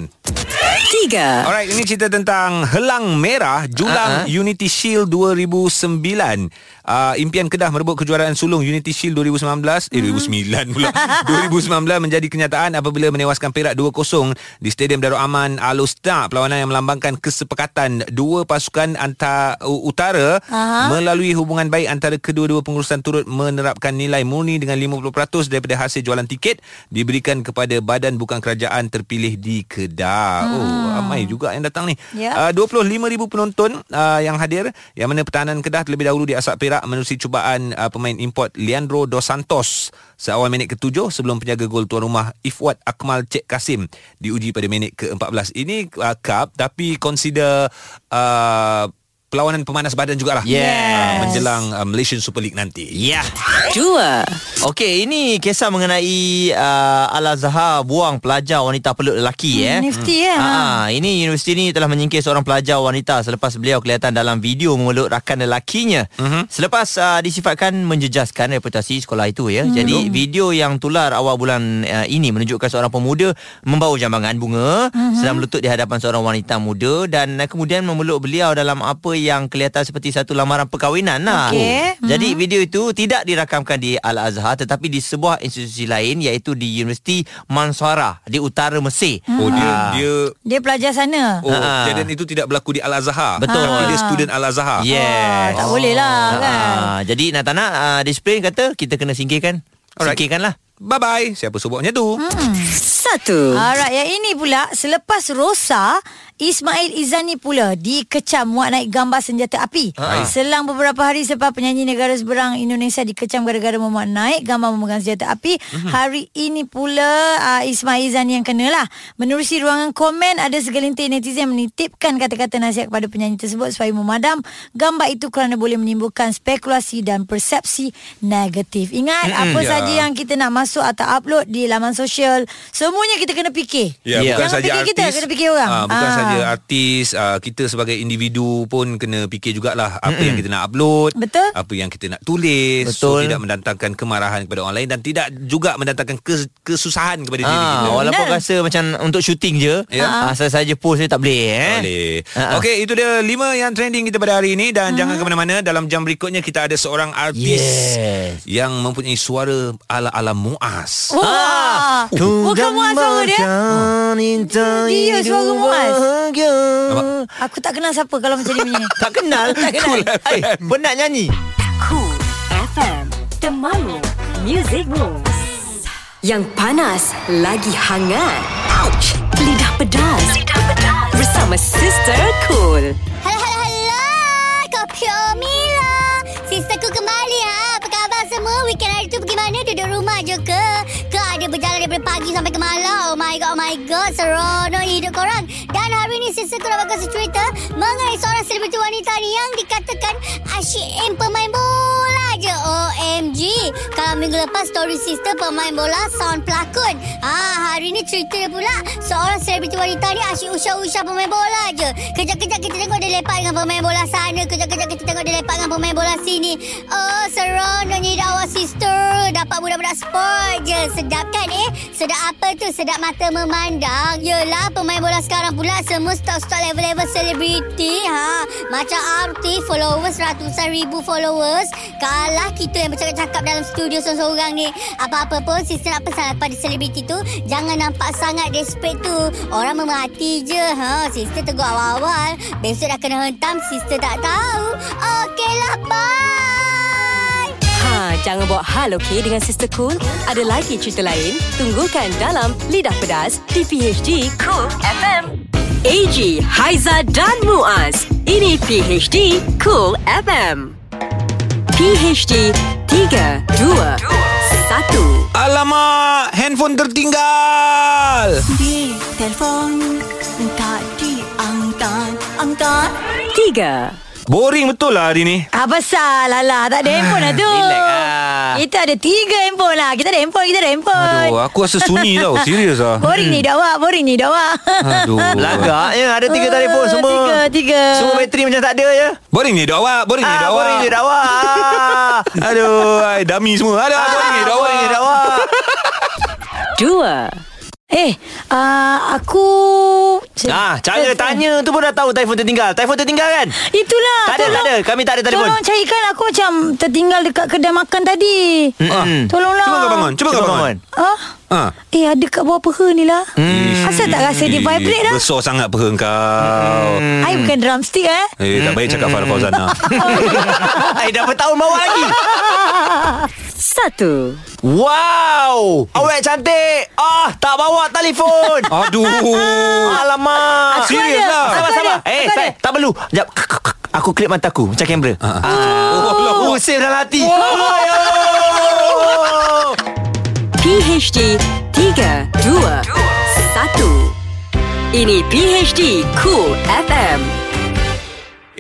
Tiga. Alright, ini cerita tentang Helang Merah Julang uh-huh. Unity Shield dua ribu sembilan. Uh, impian Kedah merebut kejuaraan sulung Unity Shield dua ribu sembilan belas eh dua ribu sembilan pula dua ribu sembilan belas menjadi kenyataan apabila menewaskan Perak dua kosong di Stadium Darul Aman Al-Ustaz. Perlawanan yang melambangkan kesepakatan dua pasukan antara utara Aha. melalui hubungan baik antara kedua-dua pengurusan turut menerapkan nilai murni dengan lima puluh peratus daripada hasil jualan tiket diberikan kepada badan bukan kerajaan terpilih di Kedah. hmm. Oh, ramai juga yang datang ni. yeah. uh, dua puluh lima ribu penonton uh, yang hadir, yang mana pertahanan Kedah terlebih dahulu diasap Perak menerusi cubaan uh, pemain import Leandro Dos Santos seawal minit ketujuh sebelum penjaga gol tuan rumah Ifwat Akmal Cik Kasim diuji pada minit keempat belas. Ini uh, cup tapi consider uh, perlawanan pemanas badan jugalah. Yes. Uh, menjelang uh, Malaysian Super League nanti. Ya. Yeah. Dua. Okey, ini kisah mengenai uh, Al-Azhar buang pelajar wanita peluk lelaki. Hmm, eh. Nifty hmm. ya. Uh, ini universiti ni telah menyingkir seorang pelajar wanita selepas beliau kelihatan dalam video memeluk rakan lelakinya. Uh-huh. Selepas uh, disifatkan menjejaskan reputasi sekolah itu ya. Hmm. Jadi video yang tular awal bulan uh, ini menunjukkan seorang pemuda membawa jambangan bunga uh-huh. sedang lutut di hadapan seorang wanita muda dan uh, kemudian memeluk beliau dalam apa yang kelihatan seperti satu lamaran perkahwinan lah. Okay. Jadi mm-hmm. video itu tidak dirakamkan di Al-Azhar tetapi di sebuah institusi lain iaitu di Universiti Mansoura di utara Mesir. Mm. Oh, dia dia dia pelajar sana. Oh, kejadian itu tidak berlaku di Al-Azhar. Betul. Ha. Dia student Al-Azhar. Yes. Oh, tak oh. boleh lah kan. Ha. Jadi nak tak nak uh, disiplin kata kita kena singkirkan. Alright. Singkirkan lah. Bye-bye. Siapa sebutnya tu? Hmm. Satu. Alright, yang ini pula selepas Rosa, Ismail Izzani pula dikecam muat naik gambar senjata api. Ha. Selang beberapa hari selepas penyanyi negara seberang Indonesia dikecam gara-gara memuat naik gambar memegang senjata api. Mm-hmm. Hari ini pula uh, Ismail Izzani yang kenalah. Menerusi ruangan komen, ada segelintir netizen menitipkan kata-kata nasihat kepada penyanyi tersebut supaya memadam gambar itu kerana boleh menimbulkan spekulasi dan persepsi negatif. Ingat, mm-hmm, apa yeah. saja yang kita nak masuk atau upload di laman sosial, semua semuanya kita kena fikir. Ya, yeah. Bukan jangan saja artis, kita kena fikir orang. Aa, bukan aa. saja artis, aa, kita sebagai individu pun kena fikir jugalah apa mm-hmm. yang kita nak upload, betul? Apa yang kita nak tulis. Betul. So tidak mendatangkan kemarahan kepada orang lain dan tidak juga mendatangkan kes, kesusahan kepada aa, diri kita. Walaupun nah. rasa macam untuk syuting je, yeah. asal saja post je tak boleh. Eh? Boleh. Okey, itu dia lima yang trending kita pada hari ini dan aa. jangan ke mana-mana, dalam jam berikutnya kita ada seorang artis yes. yang mempunyai suara ala-ala Muaz. Wah. Ah. Uh. Bukan Muaz suara dia. Dia suara Muaz. Nampak? Aku tak kenal siapa kalau macam dia punya. Tak kenal. Tak kenal. Cool hey, penat nyanyi. Cool F M. The Malu Music Rules. Yang panas lagi hangat. Ouch. Lidah pedas. Lidah pedas. Bersama Sister Cool. Hello, hello, hello. Kau Pure Mila. Sisterku kembali ya. Apa khabar semua? Weekend hari tu pergi mana? Duduk rumah je ke? Dia berjalan daripada pagi sampai ke malam. Oh my god, oh my god, seronok hidup korang. Dan hari ni sisterku nak bakal cerita mengenai seorang selebriti wanita ni yang dikatakan asyik pemain bola je. O M G. Kalau minggu lepas story sister pemain bola, sound pelakon. Ah, hari ni cerita dia pula seorang selebriti wanita ni asyik usah-usah pemain bola je. Kejap-kejap kita tengok dia lepak dengan pemain bola sana, kejap-kejap kita tengok dia lepak dengan pemain bola sini. Oh, seronoknya hidup awak sister. Dapat budak-budak sport je. Sedap kan eh? Sedap apa tu? Sedap mata memandang. Yelah, pemain bola sekarang pula semua stok-stok level-level selebriti. Ha, macam artis, followers, ratusan ribu followers. Kalah kita yang bercakap-cakap dalam studio seorang-seorang ni. Apa-apa pun, sister nak pesan pada selebriti tu, jangan nampak sangat respect tu. Orang memerhati je. Ha, sister tegur awal-awal. Besok dah kena hentam, sister tak tahu. Okeylah, bye. Ha, jangan buat hal okey dengan Sister Cool. Ada lagi cerita lain? Tunggukan dalam Lidah Pedas di P H D Cool F M. A G, Haiza dan Muaz. Ini P H D Cool F M. P H D tiga, dua, satu. Alamak, handphone tertinggal. Di telefon tak diangkat, angkat. Tiga. Boring betul lah hari ni. Apa salah lah, tak ada handphone lah tu. Relax lah. Kita ada tiga handphone lah. Kita ada handphone, kita ada handphone. Aduh, aku rasa sunyi tau. Serius lah. Boring hmm. ni dah awak, boring ni dah awak. Aduh. Lagak je, ada tiga telefon semua. Tiga, tiga. Semua bateri macam tak ada je. Boring ni dah awak, boring ni dah awak. Boring ni dah awak. Aduh, dummy semua. Aduh, boring ni dah awak. Boring ni dah awak. Dua. Eh, uh, aku... Ah, cara tanya tu pun dah tahu telefon tertinggal. Telefon tertinggal kan? Itulah. Tak ada, tolong, tak ada. Kami tak ada telefon. Tolong carikan aku macam tertinggal dekat kedai makan tadi. Mm-hmm. Tolonglah. Cuba kau bangun. Cuba, Cuba kau bangun. Ah? Ha? Eh, ada kat bawah peha ni lah. Hmm. Asal tak rasa dia vibrate lah. Besar sangat peha kau. Hmm. I bukan drumstick eh. Eh, tak baik cakap Farah Fauzana. I dah bertahun bawa lagi. Satu. Wow, awek cantik. Ah, tak bawa telefon. Aduh. Alamak. Serius lah. Sabar-sabar. Eh, saya tak perlu. Sekejap. Aku klip mata aku macam kamera. Oh, save dalam hati. P H D tiga, dua, satu. Ini P H D Cool F M.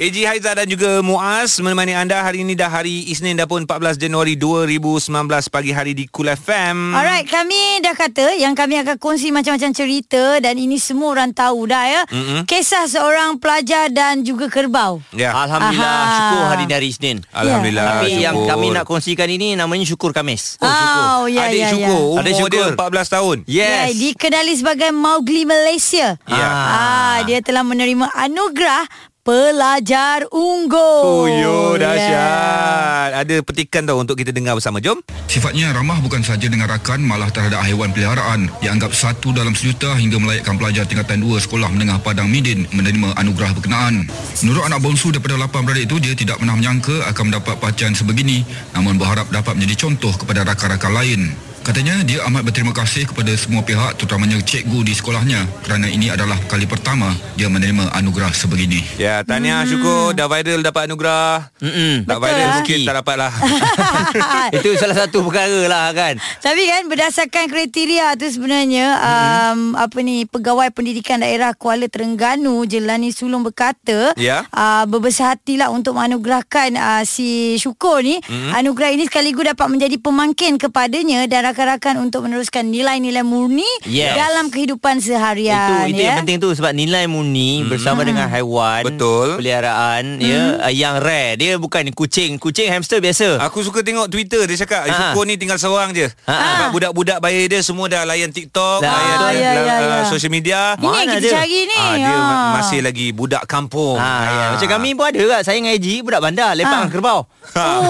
A G, Haiza dan juga Muaz menemani anda hari ini. Dah hari Isnin dah pun empat belas Januari dua ribu sembilan belas pagi hari di Cool F M. Alright, kami dah kata yang kami akan kongsi macam-macam cerita dan ini semua orang tahu dah ya. Mm-hmm. Kisah seorang pelajar dan juga kerbau. Ya. Alhamdulillah. Aha. Syukur hari ini hari Isnin. Alhamdulillah. Ya. Tapi syukur. Yang kami nak kongsikan ini namanya Syukur Kamis. Oh, Syukur. Oh, ya, adik, ya, Syukur. Ya. Adik Syukur. Umur dia empat belas tahun. Yes. Ya, dikenali sebagai Mowgli Malaysia. Ya. Ah, dia telah menerima anugerah Pelajar Unggul. Uyuh, dahsyat. Yeah. Ada petikan tau untuk kita dengar bersama, jom. Sifatnya ramah bukan sahaja dengan rakan, malah terhadap haiwan peliharaan. Dianggap satu dalam sejuta hingga melayakkan pelajar tingkatan dua sekolah menengah Padang Midin menerima anugerah berkenaan. Menurut anak bongsu daripada lapan beradik itu, dia tidak pernah menyangka akan mendapat pacian sebegini, namun berharap dapat menjadi contoh kepada rakan-rakan lain. Katanya dia amat berterima kasih kepada semua pihak, terutamanya cikgu di sekolahnya, kerana ini adalah kali pertama dia menerima anugerah sebegini. Ya, tahniah. hmm. Syukur dah viral dapat anugerah. Mm-mm. Tak betul viral lah. Mungkin tak dapat lah. Itu salah satu perkara lah kan. Tapi kan berdasarkan kriteria tu sebenarnya mm-hmm. um, apa ni, Pegawai Pendidikan Daerah Kuala Terengganu Jelani Sulung berkata yeah. uh, berbesar hatilah untuk menganugerahkan uh, si Syukur ni. Mm-hmm. Anugerah ini sekaligus dapat menjadi pemangkin kepadanya dan rakan-rakan untuk meneruskan nilai-nilai murni, yes, dalam kehidupan seharian. Itu, itu ya? Yang penting tu, sebab nilai murni hmm. bersama hmm. dengan haiwan, betul, peliharaan, hmm. ya, yang rare. Dia bukan kucing, kucing hamster biasa. Aku suka tengok Twitter dia cakap Syukur ni tinggal seorang je. Ha-ha. Budak-budak bayi dia semua dah layan TikTok, dah, layan, oh, ya, ya, ya, social media. Ini mana kita dia? Cari ni. Ha, dia ha. masih lagi budak kampung. Ha, ya. Macam kami pun ada kat. Saya dengan A G budak bandar lepak ha. kerbau. Oh,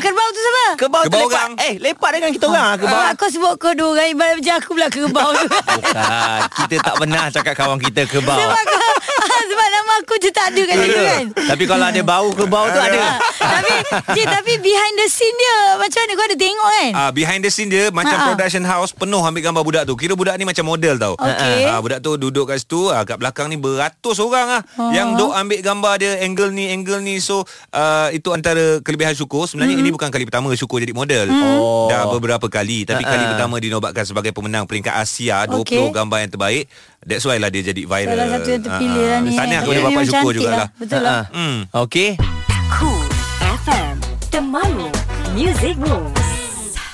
kerbau tu siapa? Kerbau, kerbau tu lepak. Orang. Eh, lepak dengan kita orang. Ha. Ha. Kau sebut kau dua orang ibarat macam aku pula kerbau tu. Bukan. Kita tak pernah cakap kawan kita kerbau. Sebab, kau, sebab nama aku je tak ada kat situ kan. Tapi kalau ada bau kerbau tu ada. Tapi je, tapi behind the scene dia macam mana kau ada tengok kan? Ah, behind the scene dia macam ha. production house penuh ambil gambar budak tu. Kira budak ni macam model tau. Okay. Ha, budak tu duduk kat situ, ha, kat belakang ni beratus orang ah ha. yang duk ambil gambar dia, angle ni, angle ni. So uh, itu antara kelebihan Syukur. Sebenarnya mm. ini bukan kali pertama Syukur jadi model. Oh. Dah beberapa kali, tapi uh-uh. kali pertama dinobatkan sebagai pemenang peringkat Asia dua puluh okay. gambar yang terbaik. That's why lah dia jadi viral. Salah satu yang terpilih uh-huh. lah ni. Tanya kepada bapak Syukur jugalah. Lah. Betul uh-huh. lah. Mm. Okey. Cool F M, The Malu Music Room.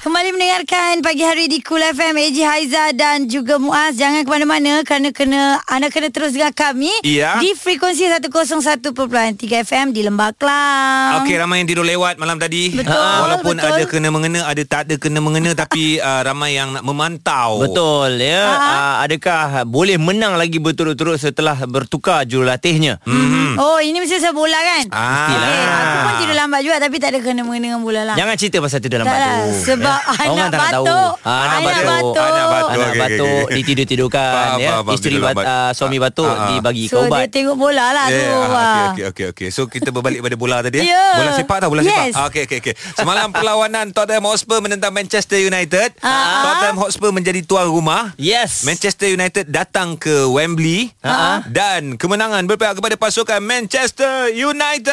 Kembali mendengarkan pagi hari di Cool F M, A G, Haiza dan juga Muaz. Jangan ke mana-mana kerana kena, anda kena terus dengan kami ya. Di frekuensi one oh one point three F M di Lembah Klang. Okey, ramai yang tidur lewat malam tadi. Betul. Walaupun betul. ada kena-mengena, ada tak ada kena-mengena tapi uh, ramai yang nak memantau. Betul ya. Uh, adakah boleh menang lagi berturut-turut setelah bertukar jurulatihnya? Mm-hmm. Oh, ini mesti saya bola kan? Ah. Okay, aku pun tidur lambat juga tapi tak ada kena-mengena dengan bola lah. Jangan cerita pasal tidur lambat tak tu. Sebab anak batuk, anak batuk, anak batuk, anak batuk ditidur-tidurkan ya. Isteri bat, uh, suami batuk uh, uh. dibagi so, ubat. So dia tengok bola lah yeah, tu. Uh, okey okey okey. So kita berbalik pada bola tadi ya. Yeah. Bola sepak tau, bola yes. sepak. Okey okey okey. Semalam perlawanan Tottenham Hotspur menentang Manchester United. Uh-huh. Tottenham Hotspur menjadi tuan rumah. Yes. Manchester United datang ke Wembley uh-huh. dan kemenangan berpihak kepada pasukan Manchester United.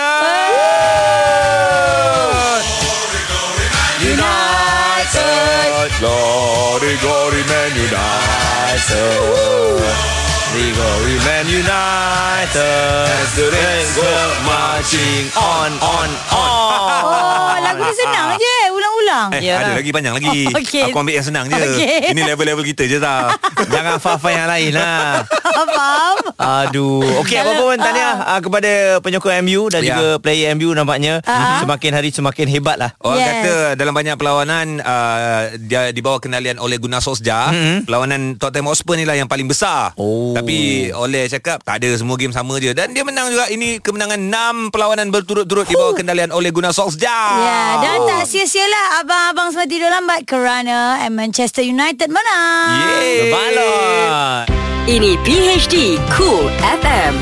United. United. Glory, glory, Man United. Glory, glory, Man United. As the rain goes marching on, on, on. Oh, lagu ni senang je, ulang-ulang. Eh, yeah. Ada lagi panjang lagi. Oh, okay. Aku ambil yang senang je. Okay. Ini level-level kita je tau. Jangan faham yang lain lah. Faham? Aduh. Okey, apa pun tahniah uh, kepada penyokong M U dan yeah. juga player M U nampaknya. Uh-huh. Semakin hari semakin hebat lah. Orang yes. kata dalam banyak perlawanan uh, dia dibawa kendalian oleh Gunnar Solskjær. Mm-hmm. Perlawanan Tottenham Hotspur ni lah yang paling besar. Oh. Tapi oleh cakap tak ada, semua game sama je. Dan dia menang juga. Ini kemenangan enam perlawanan berturut-turut dibawa kendalian oleh Gunnar Solskjær. Yeah, dan oh. tak sia-sia lah abang-abang semua tidur lambat kerana Manchester United menang. Yeay. Berbaloi. Ini P H D Cool F M.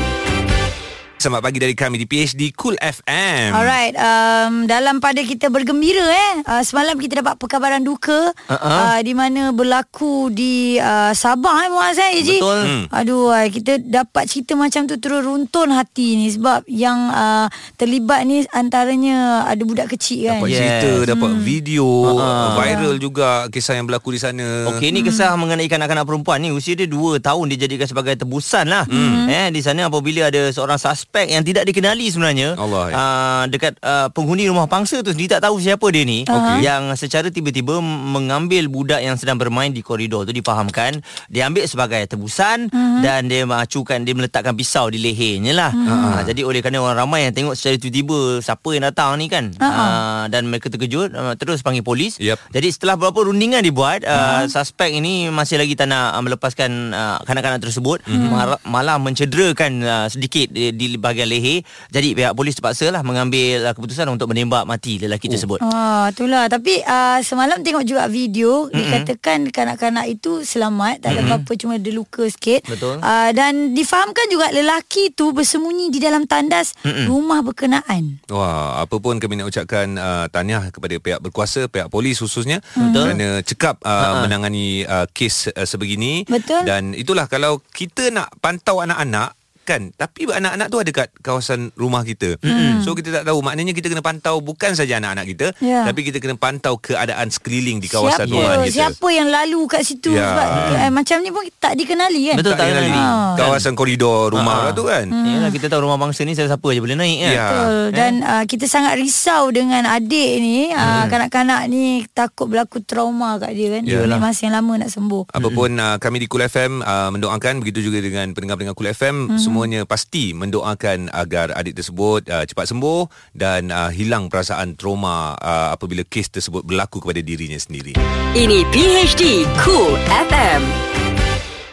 Selamat pagi dari kami di P H D Cool F M. Alright, um, dalam pada kita bergembira eh uh, semalam kita dapat perkabaran duka uh-uh. uh, di mana berlaku di uh, Sabah eh Muaz eh Eji. Betul. Hmm. Aduh, kita dapat cerita macam tu terus runtun hati ni sebab yang uh, terlibat ni antaranya ada budak kecil kan. Dapat yes. cerita, dapat hmm. video, uh-huh. viral juga kisah yang berlaku di sana. Okey, ni kisah hmm. mengenai kanak-kanak perempuan ni, usia dia dua tahun dijadikan sebagai tebusan lah. Hmm. Eh di sana apabila ada seorang suspek yang tidak dikenali sebenarnya Allah, ya. uh, Dekat uh, penghuni rumah pangsa tu sendiri tak tahu siapa dia ni okay. Yang secara tiba-tiba mengambil budak yang sedang bermain di koridor tu. Difahamkan dia ambil sebagai tebusan uh-huh. dan dia mengacukan, dia meletakkan pisau di lehernya lah uh-huh. uh, Jadi oleh kerana orang ramai yang tengok secara tiba-tiba siapa yang datang ni kan uh-huh. uh, dan mereka terkejut uh, terus panggil polis yep. Jadi setelah beberapa rundingan dibuat uh, uh-huh. suspek ini masih lagi tak nak melepaskan uh, kanak-kanak tersebut uh-huh. Malah mencederakan uh, sedikit di, di bahagian leher. Jadi pihak polis terpaksa lah mengambil uh, keputusan untuk menembak mati lelaki oh. tersebut. Ah, itulah. Tapi uh, semalam tengok juga video mm-hmm. dikatakan kanak-kanak itu selamat, tak ada mm-hmm. apa-apa, cuma ada luka sikit. Betul. Uh, dan difahamkan juga lelaki tu bersembunyi di dalam tandas mm-hmm. rumah berkenaan. Wah, apa pun kami nak ucapkan uh, tahniah kepada pihak berkuasa, pihak polis khususnya mm-hmm. kerana cekap uh, menangani uh, kes uh, sebegini. Betul. Dan itulah, kalau kita nak pantau anak-anak kan. Tapi anak-anak tu ada kat kawasan rumah kita. Mm. So kita tak tahu. Maknanya kita kena pantau bukan saja anak-anak kita, yeah, tapi kita kena pantau keadaan sekeliling di kawasan siapa, rumah kita. Siapa yang lalu kat situ, yeah, sebab eh, macam ni pun tak dikenali kan. Betul, tak, tak dikenali. Ha. Kawasan koridor rumah, ha, tu kan. Hmm. Yalah, kita tahu rumah bangsa ni siapa je boleh naik kan. Yeah. Betul. Dan eh? uh, kita sangat risau dengan adik ni. Uh, hmm. Kanak-kanak ni takut berlaku trauma kat dia kan. Dia masih yang lama nak sembuh. Apapun uh, kami di Cool F M uh, mendoakan, begitu juga dengan pendengar-pendengar Cool F M, hmm, semuanya pasti mendoakan agar adik tersebut uh, cepat sembuh dan uh, hilang perasaan trauma uh, apabila kes tersebut berlaku kepada dirinya sendiri. Ini P H D Cool F M.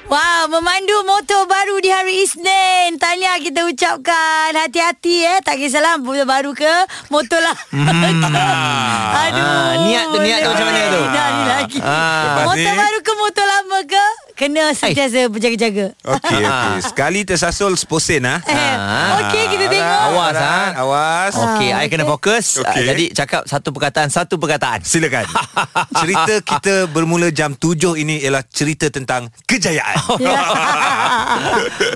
Wow, memandu motor baru di hari Isnin. Tahniah kita ucapkan. Hati-hati eh, tak kisahlah baru ke motor lah. Aduh, ah, niat tu niat tu macam mana tu? Dah ni lagi. Ah, motor baru ke motor lama ke? Kena sentiasa berjaga-jaga. Okey, okey. Sekali tersasul sepuluh sen ah. Okey, kita tengok. Awas ah, awas. Okey, I kena fokus. Okay. Jadi cakap satu perkataan, satu perkataan. Silakan. Cerita kita bermula jam tujuh ini ialah cerita tentang kejayaan.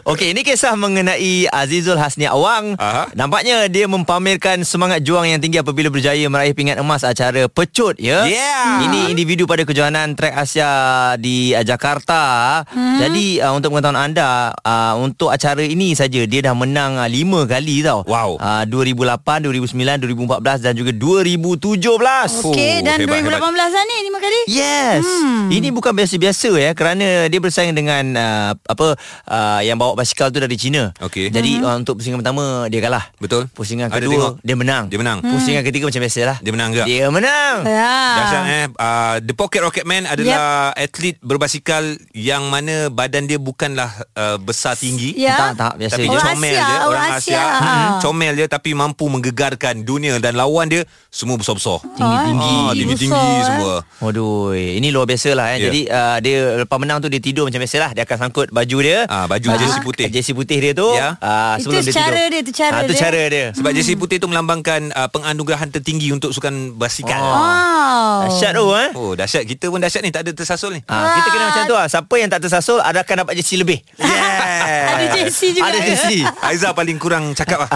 Okey, ini kisah mengenai Azizul Hasni Awang. Aha. Nampaknya dia mempamerkan semangat juang yang tinggi apabila berjaya meraih pingat emas acara pecut ya. Yeah. Ini individu pada kejohanan trek Asia di Jakarta. Hmm. Jadi uh, untuk pengetahuan anda, uh, untuk acara ini saja dia dah menang uh, lima kali tau. Wow. uh, dua ribu lapan, dua ribu sembilan, dua ribu empat belas dan juga dua ribu tujuh belas. Okey, dan hebat, dua ribu lapan belas hebat. Lah ni lima kali. Yes. Hmm. Ini bukan biasa-biasa ya, kerana dia bersaing dengan uh, apa uh, yang bawa basikal tu dari China. Okey. Jadi hmm. uh, untuk pusingan pertama dia kalah. Betul. Pusingan kedua dia menang. Dia menang. Hmm. Pusingan ketiga macam biasalah. Dia menang juga. Dia menang. Ya. Dahsyat eh. Uh, The Pocket Rocket Man adalah, yep, atlet berbasikal yang mana badan dia bukanlah uh, besar tinggi, yeah, tak, tak, biasa, tapi dia comel je, orang Asia, Asia. Hmm. Comel je tapi mampu menggegarkan dunia. Dan lawan dia semua besar-besar, tinggi-tinggi, ah, tinggi-tinggi semua. Aduh, ini luar biasa lah eh. Yeah. Jadi uh, dia lepas menang tu dia tidur macam biasa lah. Dia akan sangkut baju dia, ah, baju ah. jersey putih, jersey putih dia tu, yeah, uh, sebelum itu dia tidur dia, itu cara, ah, itu cara dia. Sebab hmm. jersey putih tu melambangkan uh, penganugerahan tertinggi untuk sukan basikal. Oh. Dahsyat tu eh. Oh, dahsyat. Kita pun dahsyat ni, tak ada tersasul ni. Ah. Kita kena macam tu. Siapa yang tak tersasul akan dapat jersey lebih. Yeah. Ada jersey juga. Ada jersey. Haiza paling kurang cakap lah.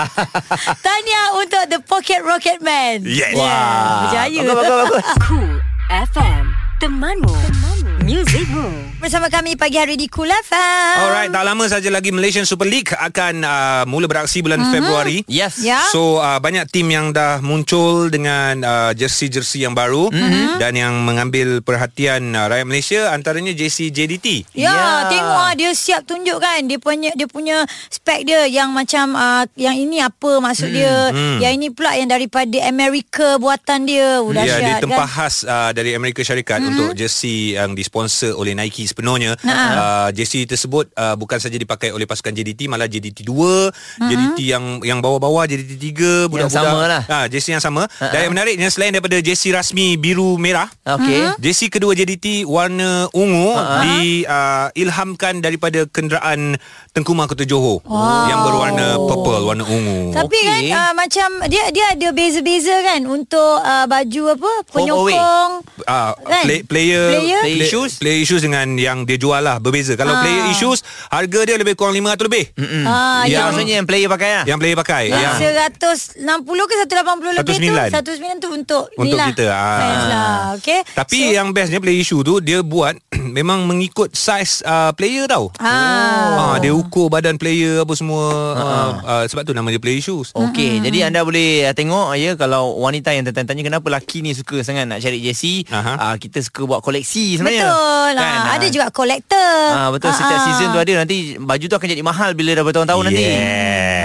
Tahniah untuk The Pocket Rocket Man. Yes. Wah. Yeah. Berjaya. Bagus, bagus, Cool F M. Temanmu, temanmu, muzikmu. Bersama kami pagi hari di Cool F M. Alright, tak lama saja lagi Malaysian Super League akan uh, mula beraksi bulan mm-hmm. Februari. Yes. Yeah. So uh, banyak tim yang dah muncul dengan uh, jersey-jersey yang baru mm-hmm. dan yang mengambil perhatian uh, rakyat Malaysia, antaranya jersey J D T. Ya, yeah, yeah, tengok ah, dia siap tunjukkan dia punya dia punya spek dia yang macam uh, yang ini apa maksud mm-hmm. dia, mm. yang ini pula yang daripada Amerika buatan dia. Ya, yeah, dia tempah kan? khas uh, dari Amerika Syarikat. Mm. Untuk jersey yang disponsor oleh Nike sepenuhnya. uh, Jersey tersebut uh, bukan saja dipakai oleh pasukan J D T, malah J D T dua, uh-huh, J D T yang yang bawah-bawah, J D T tiga, budak-budak yang samalah. Ha, jersey yang sama. Uh-huh. Dan yang menariknya, selain daripada jersey rasmi biru merah, okay, uh-huh, jersey kedua J D T warna ungu, uh-huh, diilhamkan uh, daripada kenderaan Tengku Mahkota Johor. Wow. Yang berwarna purple, warna ungu. Tapi okay, kan uh, macam dia dia ada beza-beza kan untuk uh, baju apa penyokong, uh, kan? play, player, player? Play, play issues player issues dengan yang dia jual lah berbeza. Kalau ha. player issues harga dia lebih kurang lima ratus lebih. Ha, yang, yang maksudnya yang player pakai lah. Yang player pakai ha. yang seratus enam puluh ke seratus lapan puluh lebih tu seratus sembilan tu untuk untuk kita. Ha. Lah. Okay. Tapi so, yang bestnya player issue tu dia buat memang mengikut saiz uh, player tau. Ha. ha dia ukur badan player apa semua. Ha. Uh, uh, sebab tu nama dia player shoes. Okey, mm-hmm, jadi anda boleh tengok ya. Kalau wanita yang tertanya kenapa lelaki ni suka sangat nak cari jersey, uh, kita suka buat koleksi sebenarnya. Betul kan? ha. Ada juga collector. ha, Betul. Ha-ha. Setiap season tu ada. Nanti baju tu akan jadi mahal bila dah bertahun-tahun, yeah, nanti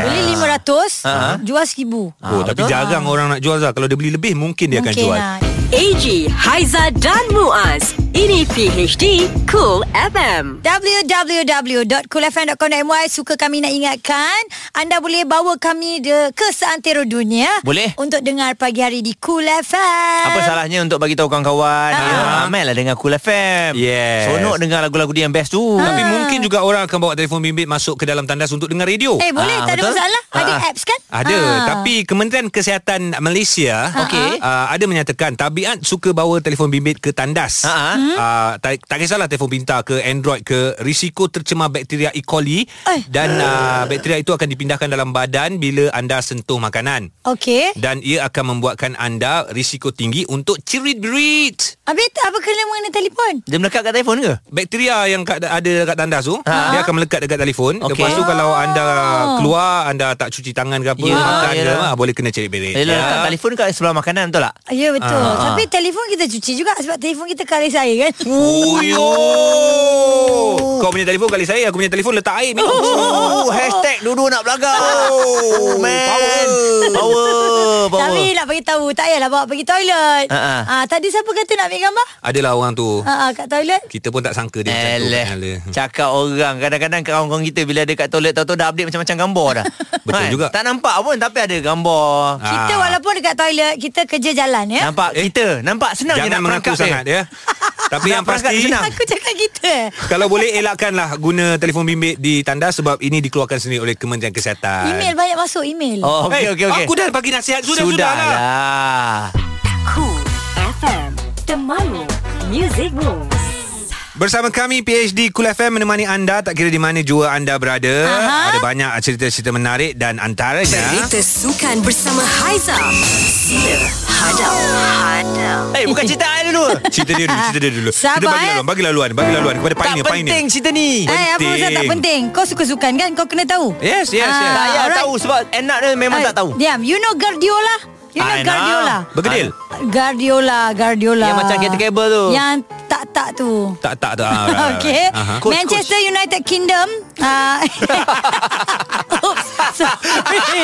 beli lima ratus, ha, jual seribu. ha, Oh, tapi jarang ha. orang nak jual. Kalau dia beli lebih mungkin dia mungkin akan jual. ha. A G, Haiza dan Muaz. Ini P H D Cool F M. w w w dot cool f m dot com dot m y. Suka kami nak ingatkan, anda boleh bawa kami de, ke seantero dunia. Boleh. Untuk dengar pagi hari di Cool F M. Apa salahnya untuk bagi tahu kawan-kawan, ha, ya, ramailah dengar Cool F M. Yes. Sonok dengar lagu-lagu dia yang best tu. Ha. Tapi mungkin juga orang akan bawa telefon bimbit masuk ke dalam tandas untuk dengar radio. Eh, boleh, ha, tak betul? Ada masalah. Ha. Ada apps kan? Ada. Ha. Tapi Kementerian Kesihatan Malaysia, ha, okay, uh, ada menyatakan tabiat suka bawa telefon bimbit ke tandas, ha, ha, hmm, uh, uh, tak, tak kisahlah telefon pintar ke Android ke, risiko tercemar bakteria E. coli eh. dan uh, bakteria itu akan dipindahkan dalam badan bila anda sentuh makanan. Okey. Dan ia akan membuatkan anda risiko tinggi untuk cerit-berit. Habis apa kena mengenai telefon? Dia melekat kat telefon ke? Bakteria yang kat, ada dekat tandas tu, ha? Dia akan melekat dekat telefon. Okay. Lepas tu kalau anda keluar, anda tak cuci tangan ke apa, yeah, makan yeah. ke, boleh kena cerit-berit. Dia lekat ya. telefon kat sebelah makanan, betul tak? Ya, yeah, betul. Ha. Tapi telefon kita cuci juga sebab telefon kita kalis air kan. Oh, oh. Kau punya telefon kalis air, aku punya telefon letak air. Oh. Oh. Hashtag dua-dua nak belagak. Oh, man. Power. Power. Power. Tapi nak beritahu, tak payahlah bawa pergi toilet. Uh-huh. Ah, tadi siapa kata nak ambil gambar? Adalah orang tu. Uh-huh, kat toilet. Kita pun tak sangka dia macam tu. Eleh. Cakap orang. Kadang-kadang kawan-kawan kita bila ada kat toilet, tahu-tahu dah update macam-macam gambar dah. Betul ha, juga. Tak nampak pun tapi ada gambar. Kita walaupun dekat toilet, kita kerja jalan ya. Nampak eh. kita. Nampak senang je nak mengaku sangat dia. Tapi yang pasti aku cakap kita. Kalau boleh elakkanlah guna telefon bimbit di tandas sebab ini dikeluarkan sendiri oleh Kementerian Kesihatan. Email banyak masuk email. Oh, okey okey okey. Aku dah bagi nasihat sudah sudahlah. Cool F M, The Malu Music Room. Bersama kami P H D Cool F M menemani anda tak kira di mana jua anda berada. Aha. Ada banyak cerita-cerita menarik dan antaranya cerita sukan bersama Haiza. Sila hadap hadap. Eh hey, bukan cerita saya dulu. Cerita dia dulu, cerita dia dulu. Sabar, kita bagi laluan, bagi laluan, bagi laluan kepada pioneer, pioneer. Tak penting cerita ni. Eh apa pasal tak penting? Kau suka sukan kan? Kau kena tahu. Yes, yes, yes. Tak payah tahu sebab enak dia memang uh, tak tahu. Diam, you know Guardiola? You know I Guardiola? Know. Bergedil? Guardiola, Guardiola. Yang macam kereta kabel tu. Yang tak-tak tu. Tak-tak tu. Okay. Uh-huh. Coach, Manchester Coach. United Kingdom. Uh, Oops, sorry.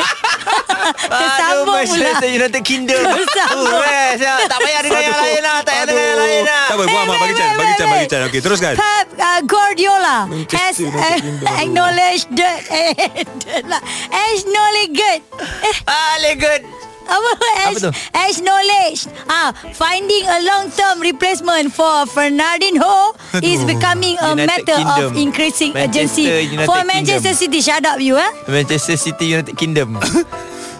Tersambung pula. Manchester United Kingdom. Tak payah dengar yang lain lah. Tak payah dengar yang lain lah. Tak boleh buat amat. Bagi can. Bagi can. Bagi can. Okay, teruskan. Pep uh, Guardiola has uh, acknowledged the... Acknowledged. Acknowledged. Apa, Ash, apa tu? Ash knowledge. Ah, finding a long-term replacement for Fernandinho is becoming a United matter Kingdom. Of increasing urgency for Manchester Kingdom. City. Shut up you, eh? Manchester City United Kingdom.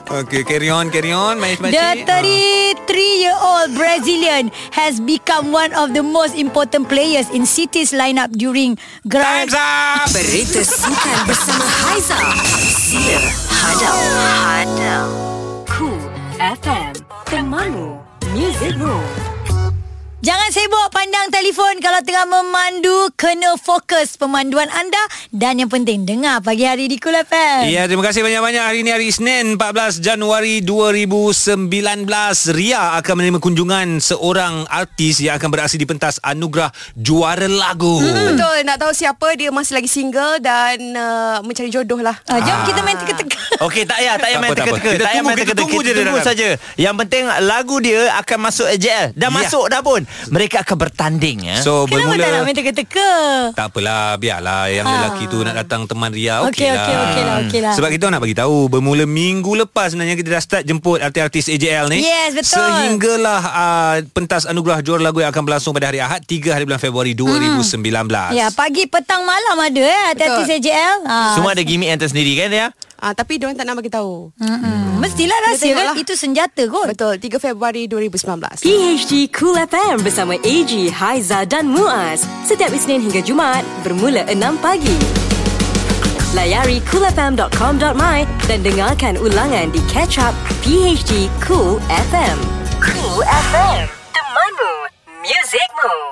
Okay, carry on, carry on. The thirty-three-year-old Brazilian has become one of the most important players in City's lineup during Grand. Time's up! Berita sukan bersama Haiza. Sila hadap hadap. Cool F M, Temanmu Music Room. Jangan sibuk pandang telefon kalau tengah memandu. Kena fokus pemanduan anda. Dan yang penting, dengar pagi hari di Cool F M. Ya, terima kasih banyak-banyak. Hari ini hari Isnin, empat belas Januari dua ribu sembilan belas. Ria akan menerima kunjungan seorang artis yang akan beraksi di pentas Anugerah Juara Lagu. hmm. Betul, nak tahu siapa? Dia masih lagi single dan uh, mencari jodoh lah. ah, Jom ah. kita main teka-teka. Okey, tak payah, tak payah main teka-teka. Kita tunggu, kita tunggu je, tunggu saja. Yang penting lagu dia akan masuk A J L. Dah masuk dah pun. Mereka akan bertanding ya. So kenapa bermula tak nak main teka-teka? Tak apalah, biarlah yang ha. lelaki tu nak datang teman Ria. Okey okay, lah. Okay, okay lah, okay lah. Sebab kita nak bagi tahu bermula minggu lepas sebenarnya kita dah start jemput artis-artis A J L ni. Yes, betul. Sehinggalah uh, pentas Anugerah Juara Lagu yang akan berlangsung pada hari Ahad, tiga hari bulan Februari dua ribu sembilan belas. hmm. Ya, pagi petang malam ada eh, artis-artis A J L. ha. Semua ada gimmick yang tersendiri kan ya. Ah, tapi diorang tak nak bagi tahu. Mm-hmm. Mestilah rahsia kan? Itu senjata kot. Betul. tiga Februari dua ribu sembilan belas. P H D Cool F M bersama A G, Haiza dan Muaz. Setiap Isnin hingga Jumaat bermula enam pagi. Layari cool f m dot com dot my dan dengarkan ulangan di catch up P H D Cool F M. Cool F M, temanmu, muzikmu.